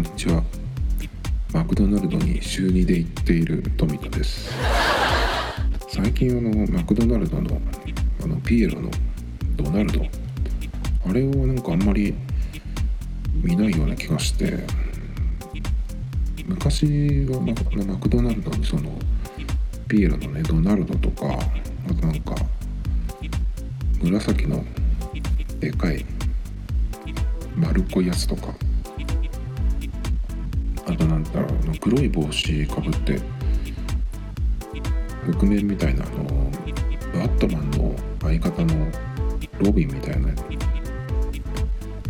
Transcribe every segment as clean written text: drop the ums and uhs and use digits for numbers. んにちは。マクドナルドに週2で行っている富田です。最近マクドナルドのピエロのドナルド、あれをなんかあんまり見ないような気がして、昔はマクドナルドにピエロのねドナルドとか、あとなんか紫のでかい丸っこいやつとか、あとなんだろう、黒い帽子かぶって覆面みたいなバットマンの相方のロビンみたいな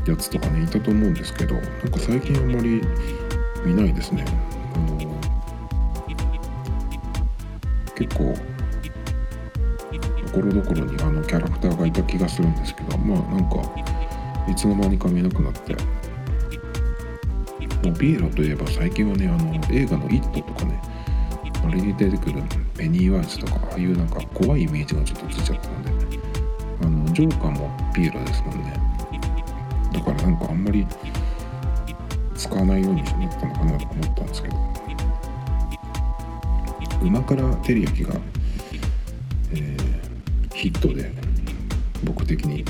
やつとかねいたと思うんですけど、なんか最近あんまり見ないですね。結構ところどころにキャラクターがいた気がするんですけど、まあなんかいつの間にか見なくなって、もうピエロといえば最近はね映画の「イット!」とかね、あれに出てくるペニーワイズとか、ああいうなんか怖いイメージがちょっとついちゃったので、ジョーカーもピエロですもんね。だからなんかあんまり使わないようになったのかなと思ったんですけど、旨辛照り焼きが、ヒットで僕的に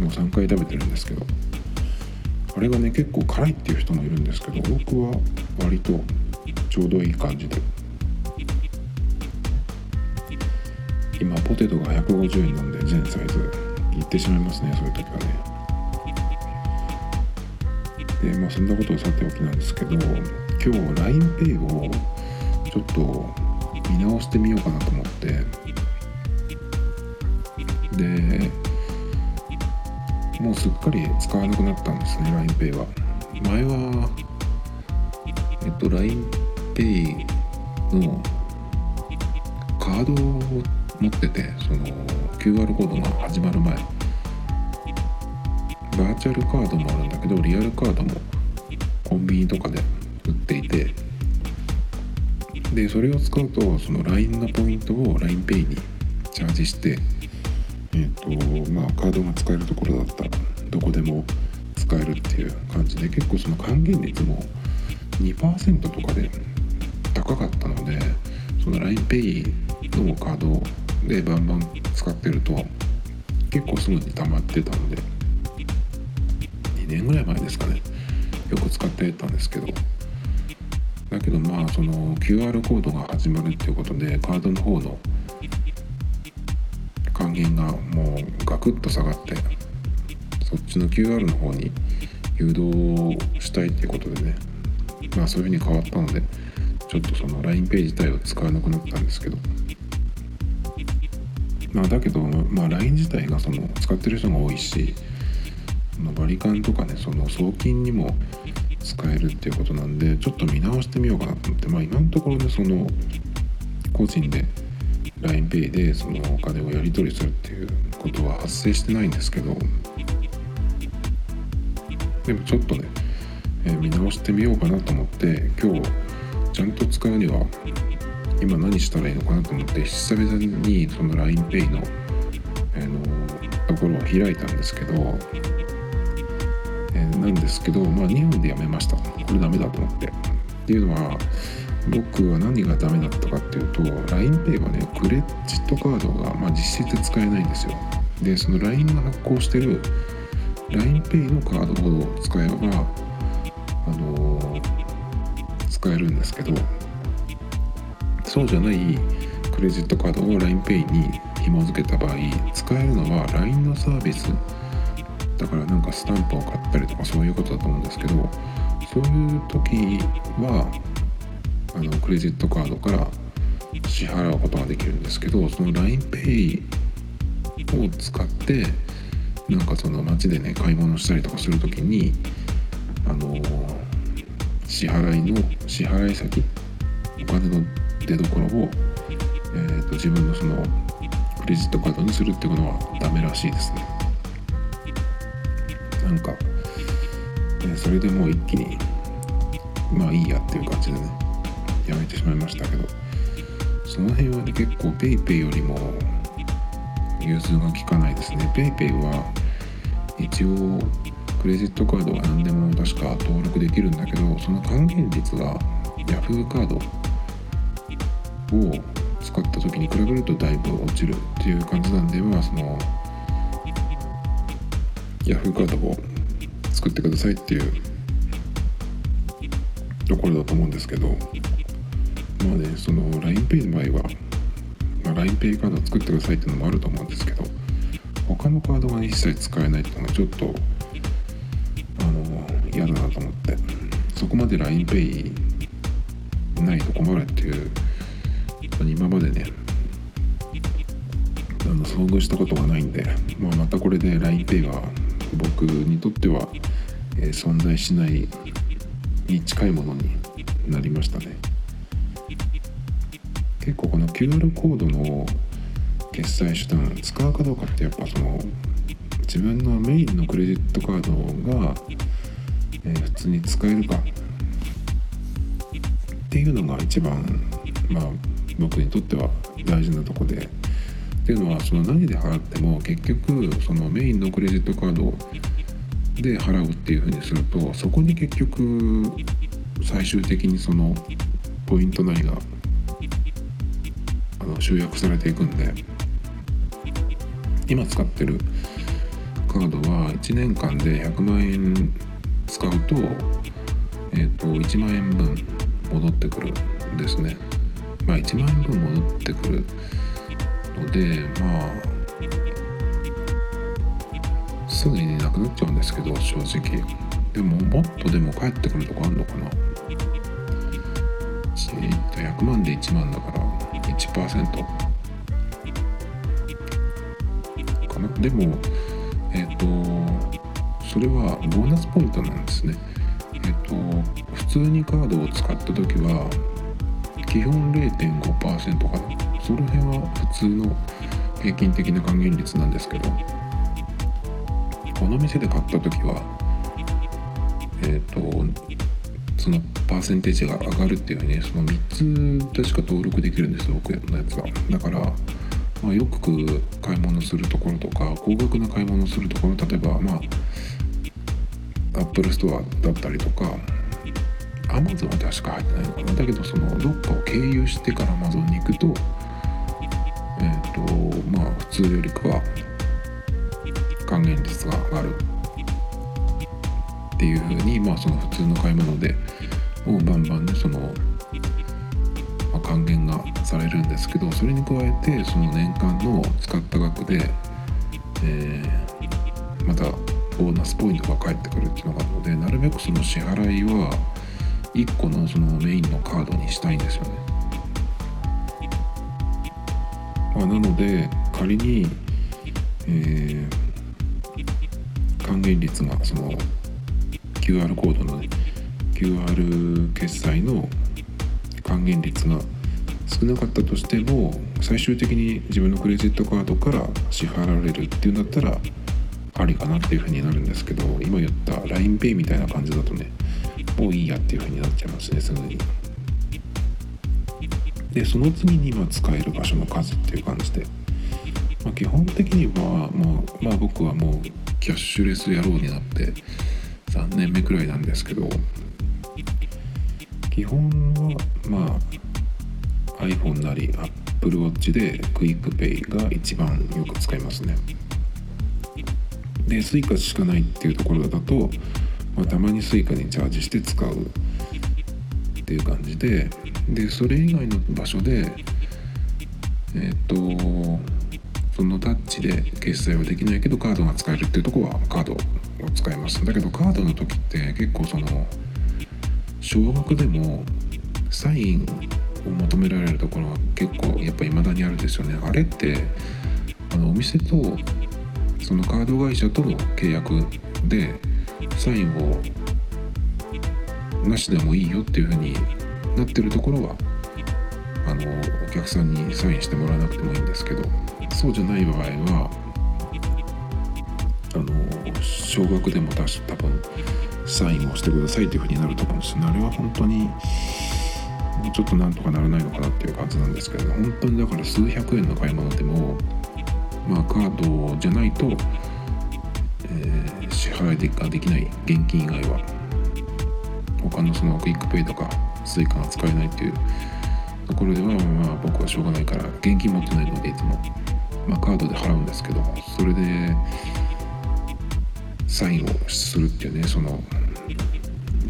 もう3回食べてるんですけど、あれがね結構辛いっていう人もいるんですけど、僕は割とちょうどいい感じで、今ポテトが150円なんで全サイズいってしまいますね、そういう時はね。でまあそんなことをさておきなんですけど、今日 LINEPay をちょっと見直してみようかなと思って、でもうすっかり使わなくなったんですね、 LINEPay は。前はLINEPay のカードを持ってて、その QR コードが始まる前、バーチャルカードもあるんだけどリアルカードもコンビニとかで売っていて、でそれを使うとその LINE のポイントを LINEPay にチャージして、カードが使えるところだったらどこでも使えるっていう感じで、結構その還元率も 2% とかで高かったので、その LINEPay のカードでバンバン使ってると結構すぐに溜まってたので、2年ぐらい前ですかね、よく使ってたんですけど、だけどまあその QR コードが始まるっていうことでカードの方の還元がもうガクッと下がって、そっちの QR の方に誘導したいっていうことでね、まあそういう風に変わったので、ちょっとその LINEPay 自体を使わなくなったんですけど、まあだけど、まあ LINE 自体がその使ってる人が多いし、バリカンとかね、その送金にも使えるっていうことなんで、ちょっと見直してみようかなと思って、まあ今のところね、その個人でLINEPay でそのお金をやり取りするっていうことは発生してないんですけど、でもちょっとね、見直してみようかなと思って、今日ちゃんと使うには今何したらいいのかなと思って、久々にその LINEPay の、ところを開いたんですけど、まあ2分でやめました。これダメだと思って、っていうのは僕は何がダメだったかっていうと、 LINEPay はねクレジットカードが、まあ、実質使えないんですよ。でその LINE が発行してる LINEPay のカードを使えば、使えるんですけど、そうじゃないクレジットカードを LINEPay に紐付けた場合、使えるのは LINE のサービスだから、なんかスタンプを買ったりとかそういうことだと思うんですけど、そういう時はクレジットカードから支払うことができるんですけど、その LINEPay を使ってなんかその街でね買い物したりとかするときに、支払い先、お金の出所を、自分のそのクレジットカードにするっていうのはダメらしいですね。なんか、それでもう一気にまあいいやっていう感じでねやめてしまいましたけど、その辺はね結構 PayPay よりも融通が利かないですね。PayPay は一応クレジットカードは何でも確か登録できるんだけど、その還元率が Yahoo カードを使った時に比べるとだいぶ落ちるっていう感じなんで、まあその Yahoo カードを作ってくださいっていうところだと思うんですけど、まあね、その LINEPay の場合は、LINEPay カードを作ってくださいっていうのもあると思うんですけど、他のカードが一切使えないっていうのがちょっと嫌だなと思って、そこまで LINEPay ないと困るっていう今までね遭遇したことがないんで、またこれで LINEPay が僕にとっては、存在しないに近いものになりましたね。結構この QR コードの決済手段使うかどうかって、やっぱその自分のメインのクレジットカードが、普通に使えるかっていうのが一番、僕にとっては大事なとこで、っていうのはその何で払っても結局そのメインのクレジットカードで払うっていう風にすると、そこに結局最終的にそのポイントなりが集約されていくんで、今使ってるカードは1年間で100万円使うと、1万円分戻ってくるんですね。1万円分戻ってくるので、すぐになくなっちゃうんですけど、正直でももっとでも返ってくるとこあんのかな。100万で1万だから 1% かな。でもそれはボーナスポイントなんですね。普通にカードを使った時は基本 0.5% かな。その辺は普通の平均的な還元率なんですけど、この店で買った時はそのパーセンテージが上がるっていうふうにね、その3つ確か登録できるんですよ、僕のやつは。だから、よく買い物するところとか高額な買い物するところ、例えばApple ストアだったりとか Amazon は確か入ってないのかな。だけどそのどっかを経由してから Amazon に行くと、普通よりかは還元率が上がるっていう風に、その普通の買い物でもうバンバンね、その、還元がされるんですけど、それに加えてその年間の使った額で、またボーナスポイントが返ってくるっていうのがあるので、なるべくその支払いは1個のそのメインのカードにしたいんですよね。なので仮に、還元率がそのQR コードの、QR 決済の還元率が少なかったとしても、最終的に自分のクレジットカードから支払われるっていうんだったらありかなっていうふうになるんですけど、今言った LINEPay みたいな感じだとね、もういいやっていうふうになっちゃいますね、すぐに。でその次に使える場所の数っていう感じで、基本的には僕はもうキャッシュレス野郎になって3年目くらいなんですけど、基本はiPhone なり Apple Watch でクイックペイが一番よく使いますね。で Suica しかないっていうところだと、たまに Suica にチャージして使うっていう感じで、それ以外の場所でそのタッチで決済はできないけどカードが使えるっていうところはカードを使います。だけどカードの時って結構その少額でもサインを求められるところは結構やっぱり未だにあるんですよね。あれってお店とそのカード会社との契約でサインをなしでもいいよっていう風になってるところはお客さんにサインしてもらわなくてもいいんですけど、そうじゃない場合は少額でも多分サインをしてくださいっていう風になると思うんですよね。あれは本当にもうちょっとなんとかならないのかなっていう感じなんですけど、本当にだから数百円の買い物でもカードじゃないと支払いができない現金以外は他のそのクイックペイとかスイカが使えないっていうところでは、まあ僕はしょうがないから現金持ってないのでいつも、まあ、カードで払うんですけど、それでサインをするっていうね、その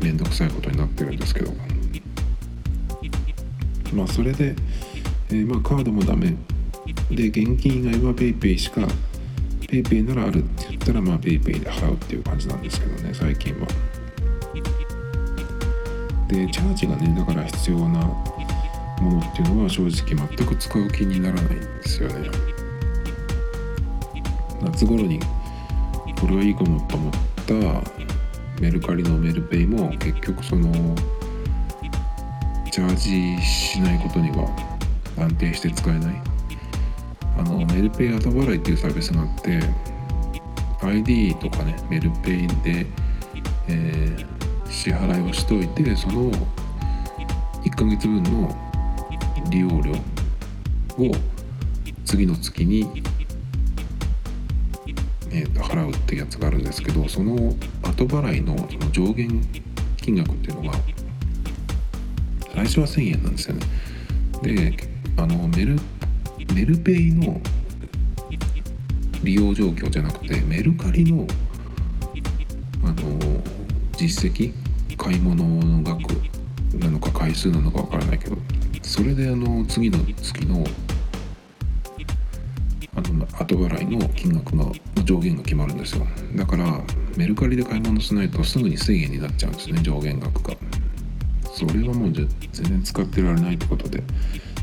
面倒くさいことになってるんですけど、まあそれで、まあカードもダメで現金以外は PayPay しか、 PayPay ならあるって言ったらまあ PayPay で払うっていう感じなんですけどね、最近は。でチャージがね、だから必要なものっていうのは正直全く使う気にならないんですよね。夏頃にこれはいいかもと思ったメルカリのメルペイも結局そのチャージしないことには安定して使えない。メルペイ後払いっていうサービスがあって ID とかね、メルペイで、支払いをしといて、その1ヶ月分の利用料を次の月に、払うってやつがあるんですけど、その後払いのその上限金額っていうのが最初は1000円なんですよね。で、メルペイの利用状況じゃなくてメルカリの、実績、買い物の額なのか回数なのかわからないけど、それで次の月の後払いの金額の上限が決まるんですよ。だからメルカリで買い物しないとすぐに1000円になっちゃうんですね、上限額が。それはもう全然使ってられないってことで、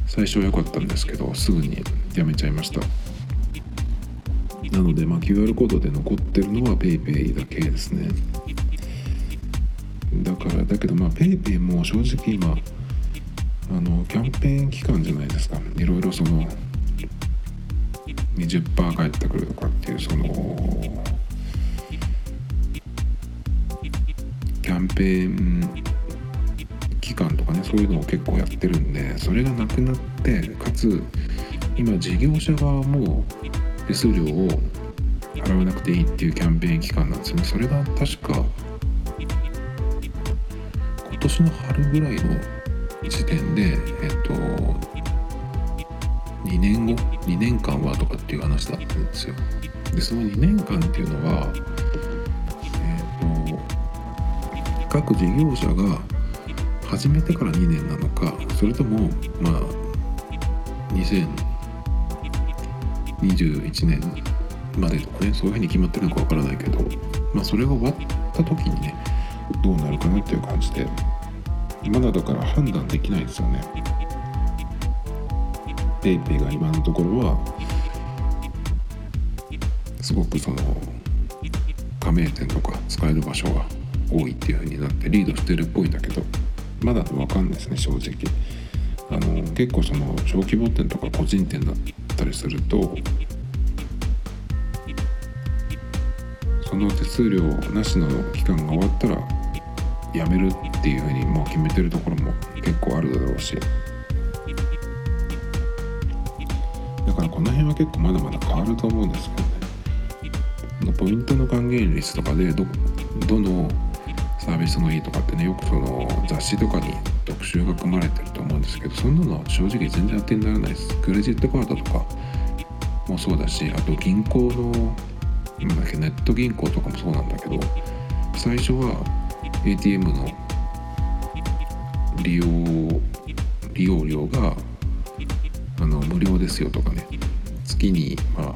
最初は良かったんですけどすぐにやめちゃいました。なので、まあ、QR コードで残ってるのは PayPay だけですね。だけどまあ PayPay も正直今キャンペーン期間じゃないですか。いろいろその 20% 返ってくるとかっていうそのキャンペーン期間とかね、そういうのを結構やってるんで、それがなくなって、かつ今事業者側も手数料を払わなくていいっていうキャンペーン期間なんですよね。それが確か今年の春ぐらいの時点で2年間はとかっていう話だったんですよ。でその2年間っていうのは各事業者が始めてから2年なのか、それともまあ2021年までとかね、そういうふうに決まってるのかわからないけど、まあそれが終わった時にね、どうなるかなっていう感じで、まだだから判断できないですよね。PayPayが今のところはすごくその加盟店とか使える場所が多いっていうふうになってリードしてるっぽいんだけど、まだ分かんないですね、正直。結構その小規模店とか個人店だったりすると、その手数料なしの期間が終わったらやめるっていうふうにもう決めてるところも結構あるだろうし、だからこの辺は結構まだまだ変わると思うんですけどね。ポイントの還元率とかでどのサービスのいいとかってね、よくその雑誌とかに特集が組まれてると思うんですけど、そんなのは正直全然当てにならないです。クレジットカードとかもそうだし、あと銀行の今だけネット銀行とかもそうなんだけど、最初は ATM の利用料が無料ですよとかね、月にまあ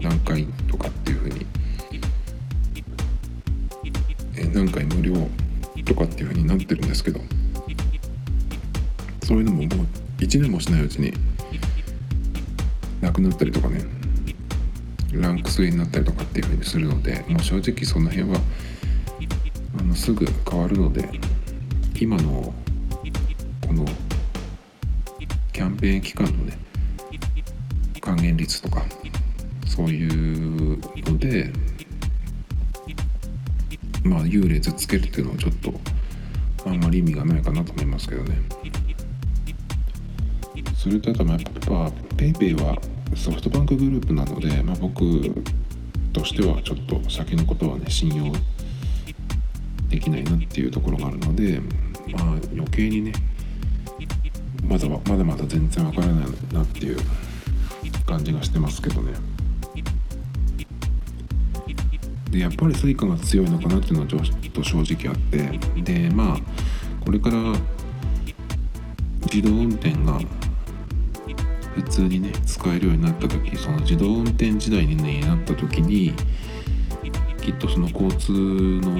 何回とかっていう風に何回無料とかっていう風になってるんですけど、そういうのももう1年もしないうちになくなったりとかね、ランク制になったりとかっていう風にするので、もう正直その辺はすぐ変わるので、今のこのキャンペーン期間のね還元率とかそういうのでまあ優劣つけるっていうのはちょっとあんまり意味がないかなと思いますけどね。それとあとやっぱ PayPay はソフトバンクグループなので、まあ、僕としてはちょっと先のことはね信用できないなっていうところがあるので、まあ余計にねまだまだ全然わからないなっていう感じがしてますけどね。でやっぱりスイカが強いのかなっていうのはちょっと正直あって、でまあこれから自動運転が普通にね使えるようになった時、その自動運転時代に、ね、なった時にきっとその交通の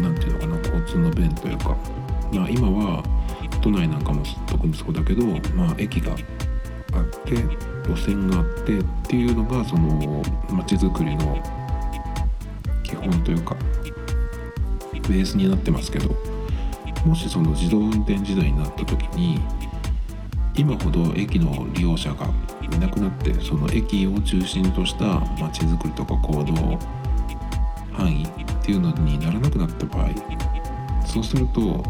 なんていうのかな、交通の便というか、まあ今は都内なんかも特にそうだけど、まあ駅があって路線があってっていうのがその街づくりの基本というかベースになってますけど、もしその自動運転時代になった時に今ほど駅の利用者がいなくなって、その駅を中心とした街づくりとか行動範囲っていうのにならなくなった場合、そうすると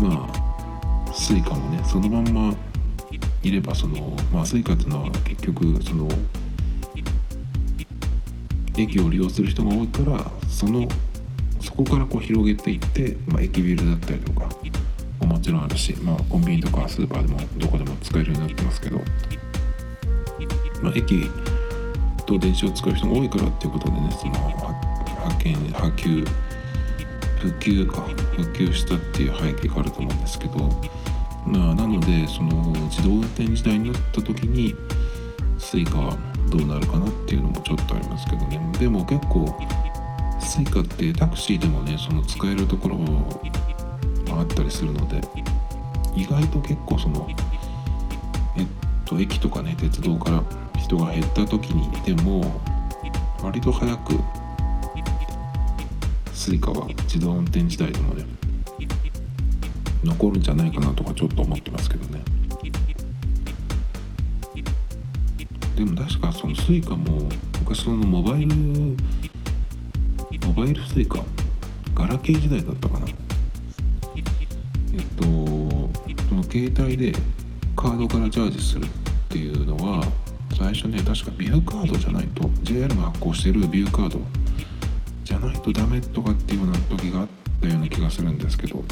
まあスイカもねそのまんまいれば、そのまあスイカっていうのは結局その駅を利用する人が多いから、そこからこう広げていって、まあ、駅ビルだったりとかもちろんあるし、まあ、コンビニとかスーパーでもどこでも使えるようになってますけど、まあ、駅と電車を使う人が多いからっていうことでね、その普及したっていう背景があると思うんですけど、なのでその自動運転時代になった時にスイカはどうなるかなっていうのもちょっとありますけどね。でも結構スイカってタクシーでもねその使えるところをあったりするので、意外と結構その、駅とかね鉄道から人が減った時にでも割と早くスイカは自動運転時代でもね残るんじゃないかなとかちょっと思ってますけどね。でも確かそのスイカも昔そのモバイルスイカガラケー時代だったかな、その携帯でカードからチャージするっていうのは最初ね確かビューカードじゃないと JR が発行してるビューカードじゃないとダメとかっていうような時があったような気がするんですけど、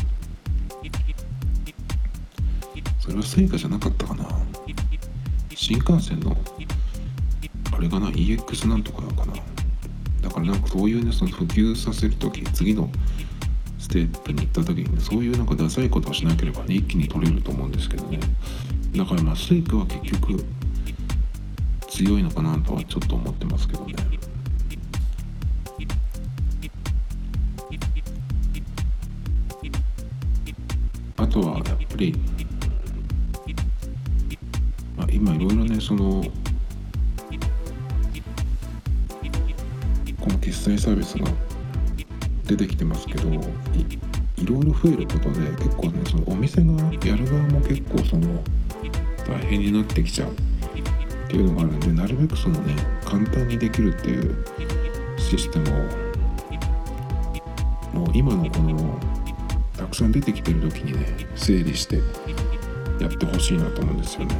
それはスイカじゃなかったかな、新幹線のあれかな EX なんとかかな、だからなんかそういうねその普及させる時次のステップに行った時にそういうなんかダサいことをしなければね一気に取れると思うんですけどね。だからまあスイカは結局強いのかなとはちょっと思ってますけどね。あとはやっぱり、まあ、今いろいろねそのこの決済サービスが出てきてますけど、いろいろ増えることで結構ねそのお店がやる側も結構その大変になってきちゃうっていうのがあるんで、なるべくそのね簡単にできるっていうシステムをもう今のこのたくさん出てきてる時にね整理してやってほしいなと思うんですよね。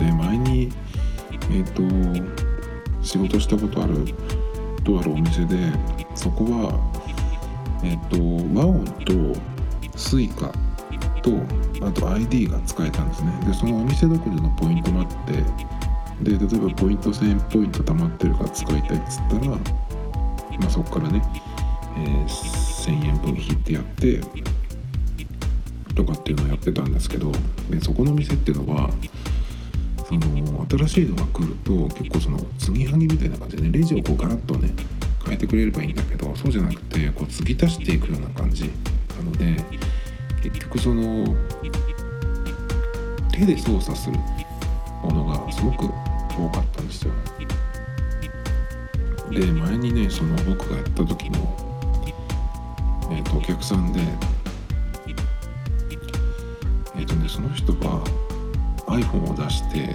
で前に仕事したことあるとあるお店で、そこは和音とスイカとあと ID が使えたんですね。でそのお店独自のポイントもあって、で例えばポイント1000ポイント貯まってるから使いたいっつったら、まあ、そこからね、1000円分引いてやってとかっていうのをやってたんですけど、でそこの店っていうのはその新しいのが来ると結構その継ぎはぎみたいな感じで、ね、レジをこうガラッとね変えてくれればいいんだけど、そうじゃなくてこう継ぎ足していくような感じなので、結局その手で操作するものがすごく多かったんですよ。で前にねその僕がやった時も、お客さんでその人がiPhone を出して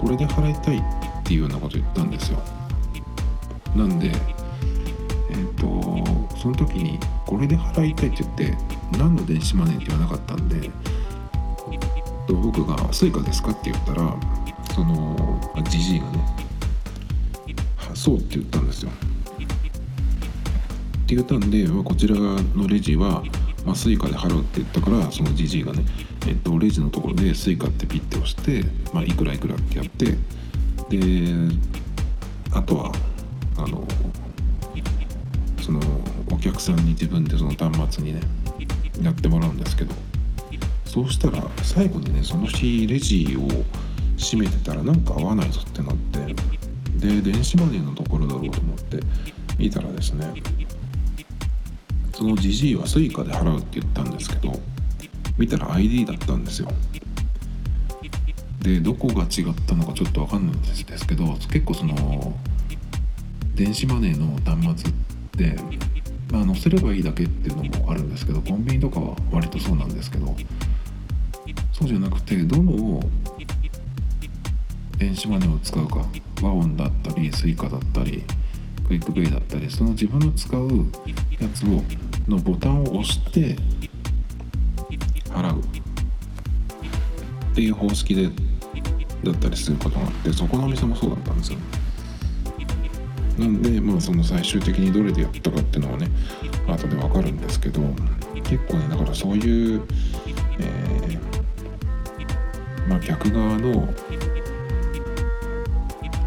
これで払いたいっていうようなこと言ったんですよ。なんでその時にこれで払いたいって言って何の電子マネーって言わなかったんで、僕がスイカですかって言ったらそのジジイがねそうって言ったんですよって言ったんで、こちら側のレジは、スイカで払うって言ったから、そのジジイがね、レジのところでスイカってピッて押して、いくらいくらってやって、であとはそのお客さんに自分でその端末にねやってもらうんですけど、そうしたら最後にね、その日レジを閉めてたらなんか合わないぞってなって、で電子マネーのところだろうと思って見たらですね、そのジジイはスイカで払うって言ったんですけど、見たら ID だったんですよ。でどこが違ったのかちょっと分かんないんですけど、結構その電子マネーの端末って載せればいいだけっていうのもあるんですけど、コンビニとかは割とそうなんですけど、そうじゃなくてどの電子マネーを使うか、和音だったりスイカだったりクイックペイだったり、その自分の使うやつをのボタンを押して払うっていう方式でだったりすることがあって、そこのお店もそうだったんですよ。なんでその最終的にどれでやったかっていうのはね後で分かるんですけど、結構ねだからそういう、逆側の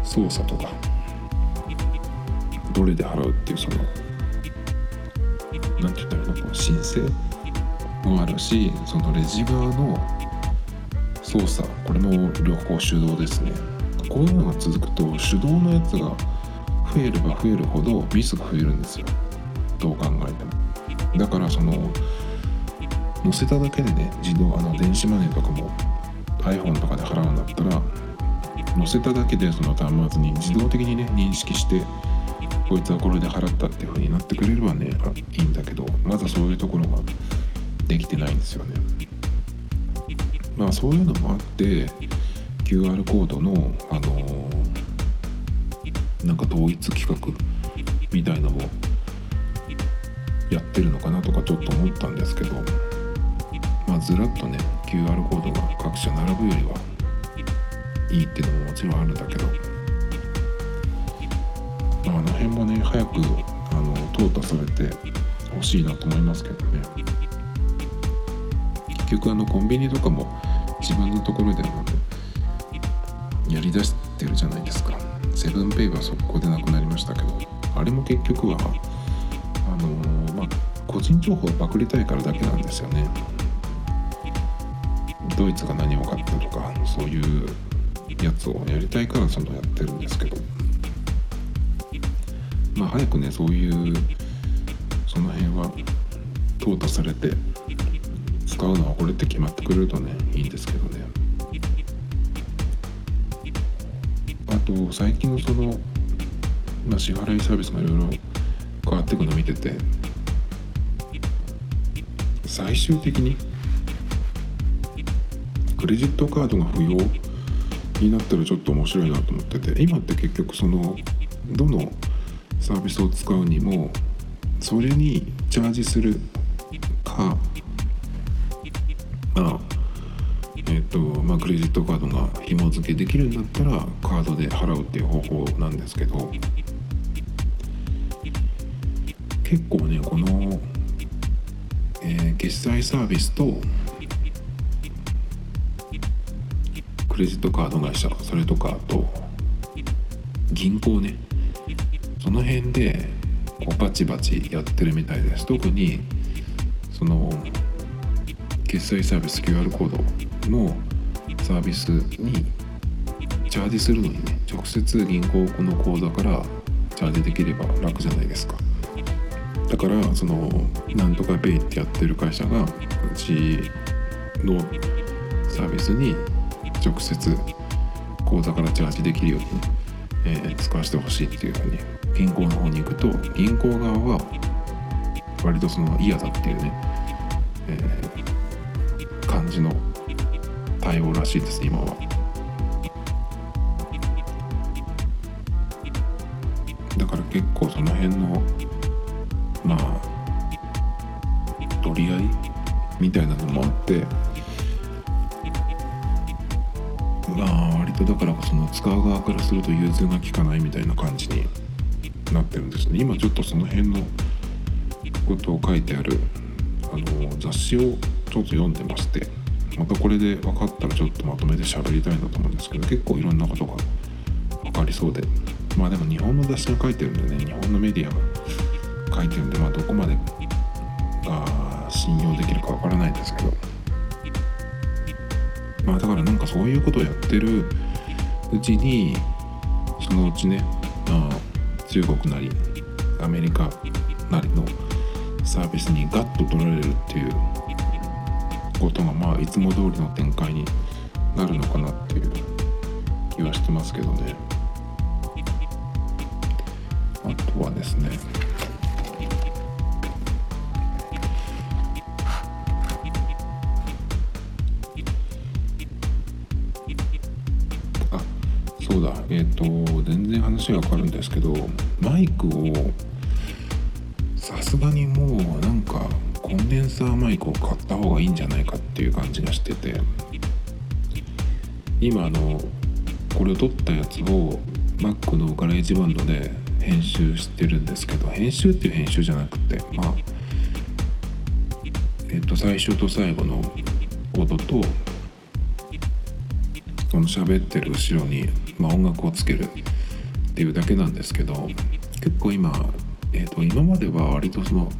操作とかどれで払うっていうそのなんて言ったらいいのか、申請もあるし、そのレジ側の操作、これも両方手動ですね。こういうのが続くと手動のやつが増えれば増えるほどミスが増えるんですよ、どう考えても。だからその載せただけでね、自動電子マネーとかも iPhone とかで払うんだったら載せただけでその端末に自動的にね認識してこいつはこれで払ったっていう風になってくれればねいいんだけど、まだそういうところができてないんですよね。そういうのもあって QR コードのなんか統一規格みたいのもやってるのかなとかちょっと思ったんですけど、ずらっとね QR コードが各社並ぶよりはいいっていうのももちろんあるんだけど、あの辺もね早く淘汰されてほしいなと思いますけどね。結局コンビニとかも自分のところでやりだしてるじゃないですか。セブンペイはそこでなくなりましたけど、あれも結局は個人情報をパクりたいからだけなんですよね。ドイツが何を買ったとかそういうやつをやりたいからそのやってるんですけど、早くねそういうその辺は淘汰されて使うのはこれって決まってくれるとねいいんですけどね。あと最近のその、支払いサービスがいろいろ変わっていくのを見てて、最終的にクレジットカードが不要になったらちょっと面白いなと思ってて、今って結局そのどのサービスを使うにもそれにチャージするか、クレジットカードが紐付けできるんだったらカードで払うっていう方法なんですけど、結構ねこの、決済サービスとクレジットカード会社、それとかあと銀行ね、その辺でバチバチやってるみたいです。特にその決済サービス QR コードのサービスにチャージするのにね、直接銀行の口座からチャージできれば楽じゃないですか。だからそのなんとかペイってやってる会社がうちのサービスに直接口座からチャージできるように、使わせてほしいっていうふうに銀行の方に行くと、銀行側は割とその嫌だっていうね、感じの対応らしいです今は。だから結構その辺の取り合いみたいなのもあって、でだからその使う側からすると融通が利かないみたいな感じになってるんですね。今ちょっとその辺のことを書いてある雑誌をちょっと読んでまして、またこれで分かったらちょっとまとめて喋りたいなと思うんですけど、結構いろんなことが分かりそうで、まあでも日本の雑誌が書いてるんでね、日本のメディアが書いてるんで、まあどこまで信用できるか分からないんですけど、まあだからなんかそういうことをやってるうちに、そのうちね、中国なりアメリカなりのサービスにガッと取られるっていうことが、まあいつも通りの展開になるのかなっていう気はしてますけどね。あとはですね、そうだ、全然話が変わるんですけど、マイクをさすがにもうなんかコンデンサーマイクを買った方がいいんじゃないかっていう感じがしてて、今これを撮ったやつを Mac のガレージバンドで編集してるんですけど、編集っていう編集じゃなくて、まあ最初と最後の音とこの喋ってる後ろに、まあ、音楽をつけるっていうだけなんですけど、結構今、今までは割とその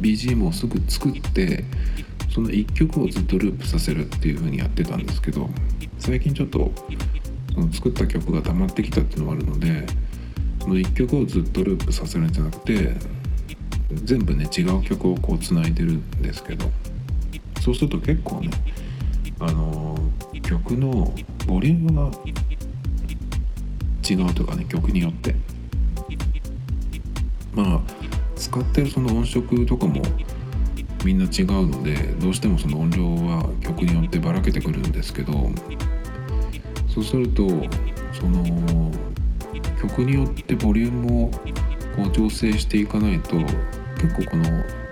BGM をすぐ作ってその1曲をずっとループさせるっていう風にやってたんですけど、最近ちょっとその作った曲が溜まってきたっていうのがあるので、その1曲をずっとループさせるんじゃなくて全部ね違う曲をこう繋いでるんですけど、そうすると結構ね曲のボリュームが違うとかね、曲によってまあ使ってるその音色とかもみんな違うので、どうしてもその音量は曲によってばらけてくるんですけど、そうするとその曲によってボリュームをこう調整していかないと、結構この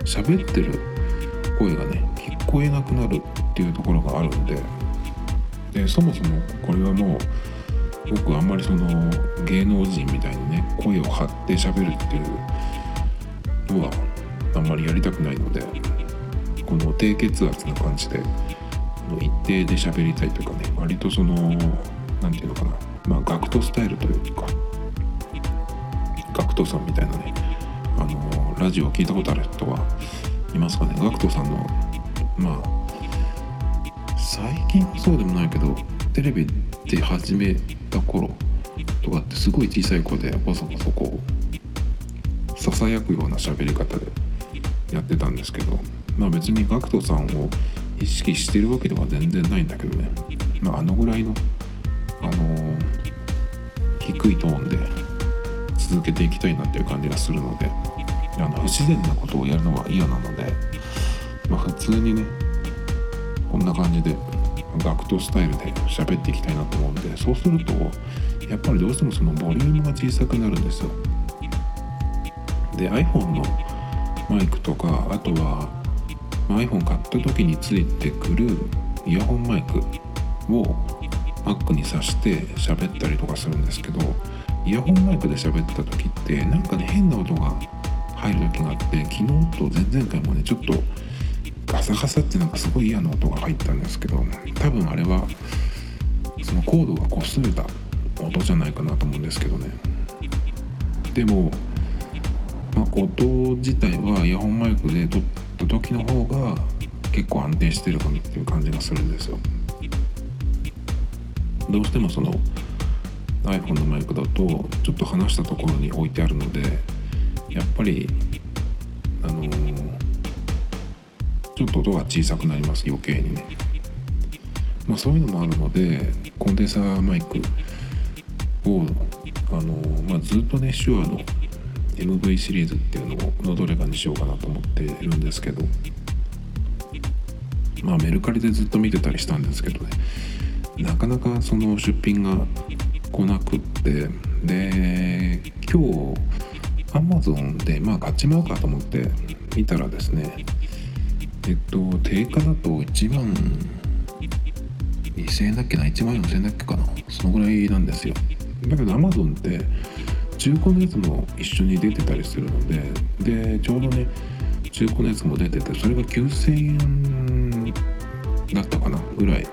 喋ってる声がね聞こえなくなるっていうところがあるんで、そもそもこれはもう僕あんまりその芸能人みたいにね声を張って喋るっていうのはあんまりやりたくないので、この低血圧な感じで一定で喋りたいというかね、割とそのなんていうのかな、まあガクトスタイルというか、ガクトさんみたいなねラジオを聞いたことある人はいますかね。ガクトさんのまあ最近そうでもないけどテレビで始めた頃とかってすごい小さい声でボソボソこうささやくような喋り方でやってたんですけど、まあ別にGACKTさんを意識してるわけでは全然ないんだけどね、まああのぐらいの低いトーンで続けていきたいなっていう感じがするので、不自然なことをやるのは嫌なので、まあ普通にねこんな感じでガクトスタイルで喋っていきたいなと思うんで、そうするとやっぱりどうしてもそのボリュームが小さくなるんですよ。で iPhone のマイクとか、あとは iPhone 買った時についてくるイヤホンマイクを Mac に挿して喋ったりとかするんですけど、イヤホンマイクで喋った時ってなんかね変な音が入る時があって、昨日と前々回もねちょっとガサガサってなんかすごい嫌な音が入ったんですけど、多分あれはそのコードが擦れた音じゃないかなと思うんですけどね。でも、まあ、音自体はイヤホンマイクで撮った時の方が結構安定してるかなっていう感じがするんですよ。どうしてもその iPhone のマイクだとちょっと離したところに置いてあるので、やっぱりちょっと音が小さくなります、余計にね。まあそういうのもあるので、コンデンサーマイクをずっとね手話の MV シリーズっていうのをどれかにしようかなと思っているんですけど、まあメルカリでずっと見てたりしたんですけどね、なかなかその出品が来なくって、で今日 Amazon でまあ買っちまうかと思って見たらですね、定価だと1万2000円だっけな、1万4000円だっけかな、そのぐらいなんですよ。だけど Amazon って中古のやつも一緒に出てたりするので、でちょうどね中古のやつも出てて、それが9000円だったかなぐらい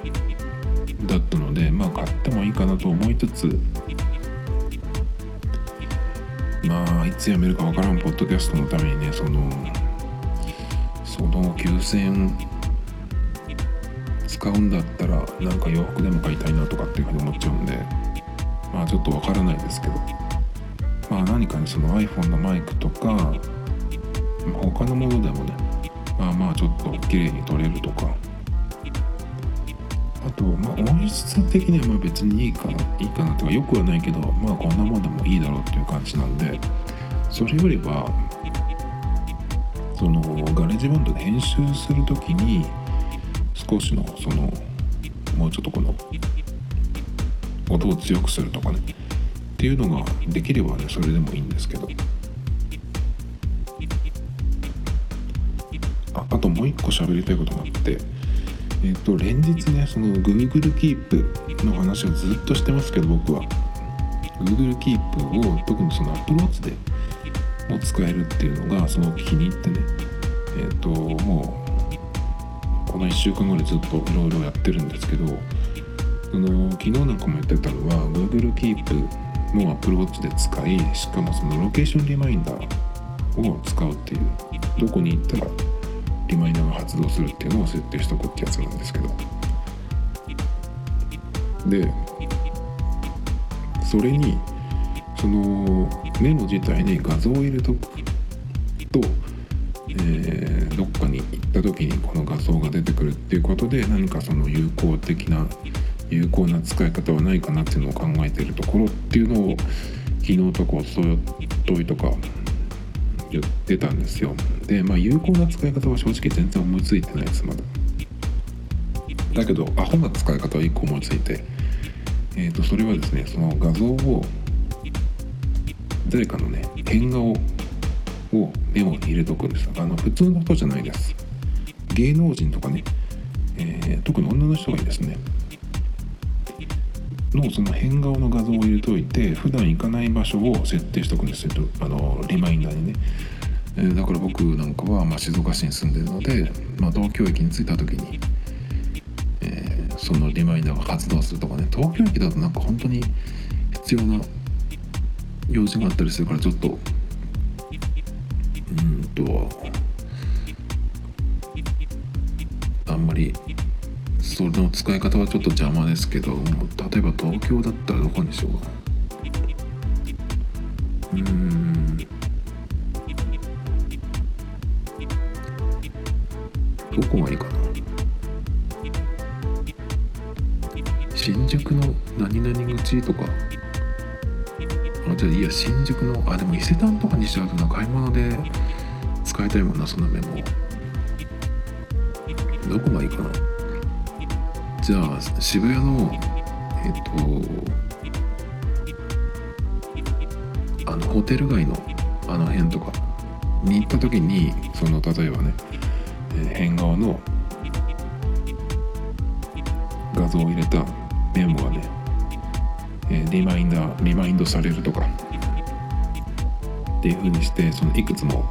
だったので、まあ買ってもいいかなと思いつつ、まあいつやめるかわからんポッドキャストのためにね、その9000円使うんだったらなんか洋服でも買いたいなとかっていうふうに思っちゃうんで、まあちょっとわからないですけど、まあ何かねその iPhone のマイクとか他のものでもね、まあまあちょっと綺麗に撮れるとか、あとまあ音質的にはまあ別にいいかなとかよくはないけど、まあこんなもんでもいいだろうっていう感じなんで、それよりはそのガレージバンドで編集するときに少しのそのもうちょっとこの音を強くするとかねっていうのができればね、それでもいいんですけど、 あともう一個喋りたいことがあって、連日ねその Google Keep の話をずっとしてますけど、僕は Google Keep を特にその Apple Watch でも使えるっていうのがすごく気に入ってね、もうこの1週間ぐらいずっといろいろやってるんですけど、その昨日なんかも言ってたのは Google Keep も Apple Watch で使い、しかもそのロケーションリマインダーを使うっていう、どこに行ったらリマインダーが発動するっていうのを設定しとくってやつなんですけど、でそれにそのメモ自体に画像を入れとくと、どっかに行った時にこの画像が出てくるっていうことで、何かその有効な使い方はないかなっていうのを考えているところっていうのを昨日とかおとといとか言ってたんですよ。で、まあ有効な使い方は正直全然思いついてないですまだ。だけどアホな使い方は1個思いついて、それはですね、その画像を誰かのね変顔をメモに入れとくんです。普通の人じゃないです。芸能人とかね、特に女の人がいいですね。のその変顔の画像を入れといて、普段行かない場所を設定しておくんですよ、リマインダーにね。だから僕なんかは、まあ、静岡市に住んでるので、まあ、東京駅に着いた時に、そのリマインダーが発動するとかね、東京駅だとなんか本当に必要な用事があったりするから、ちょっとあんまりそれの使い方はちょっと邪魔ですけど、例えば東京だったらどこにしようかな。どこがいいかな。新宿の何々口とか、じゃあいや新宿のでも伊勢丹とかにしちゃうとな、買い物で使いたいもんな、そのメモ。どこがいいかな。じゃあ渋谷のホテル街のあの辺とかに行った時に、その例えばね、変顔の画像を入れたメモがね、リマインドされるとかっていう風にして、そのいくつも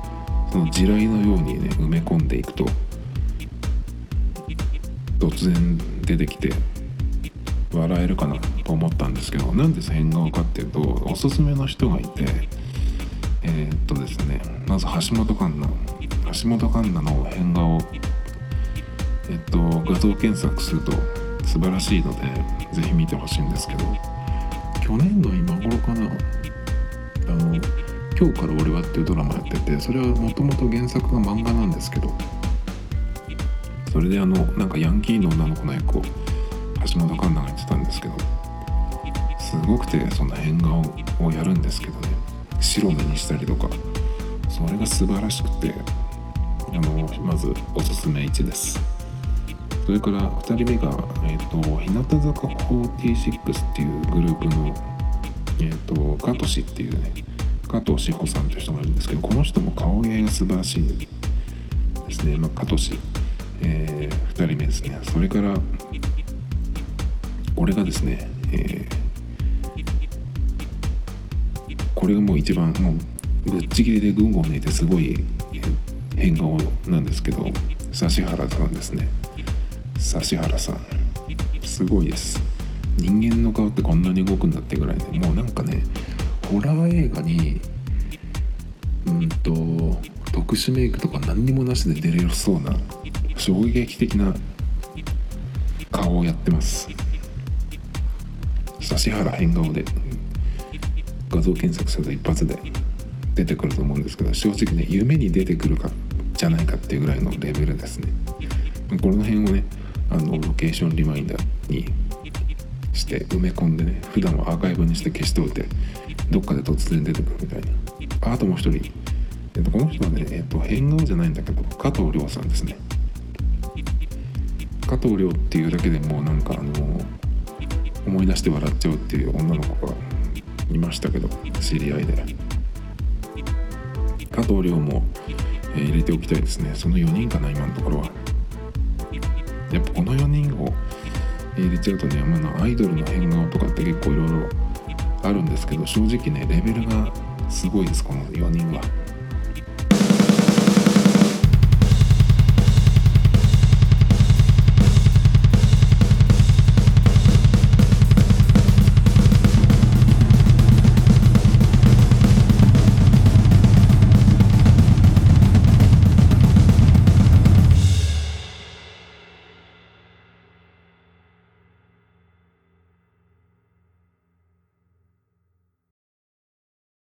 その地雷のようにね埋め込んでいくと、突然出てきて笑えるかなと思ったんですけど、なんで変顔かっていうと、おすすめの人がいて、ですね、まず橋本環奈の変顔を、画像検索すると素晴らしいのでぜひ見てほしいんですけど、去年の今頃かな、今日から俺はっていうドラマやってて、それはもともと原作が漫画なんですけど、それでなんかヤンキーの女の子の役を橋本環奈がやってたんですけど、すごくて、そんな変顔をやるんですけどね、白目にしたりとか、それが素晴らしくて、まずおすすめ1です。それから2人目が、日向坂46っていうグループの、加藤氏っていうね、加藤志保さんという人がいるんですけど、この人も顔芸が素晴らしいですね。まあ、加藤氏2人目ですね。それから俺がですね、これがもう一番もうぶっちぎりで群を抜いてすごい変顔なんですけど、指原さんですね。指原さんすごいです。人間の顔ってこんなに動くんだってぐらいで、もうなんかね、ホラー映画に特殊メイクとか何にもなしで出れそうな衝撃的な顔をやってます。指原変顔で画像検索すると一発で出てくると思うんですけど、正直ね、夢に出てくるかじゃないかっていうぐらいのレベルですね。この辺をね、ロケーションリマインダーにして埋め込んでね、普段はアーカイブにして消しておいて、どっかで突然出てくるみたいな。あともう一人、この人はね、変顔じゃないんだけど、加藤亮さんですね。加藤亮っていうだけでもうなんか思い出して笑っちゃうっていう女の子がいましたけど、知り合いで。加藤亮も入れておきたいですね。その4人かな、今のところは。やっぱこの4人を入れちゃうとね、アイドルの変顔とかって結構いろいろあるんですけど、正直ね、レベルがすごいです、この4人は。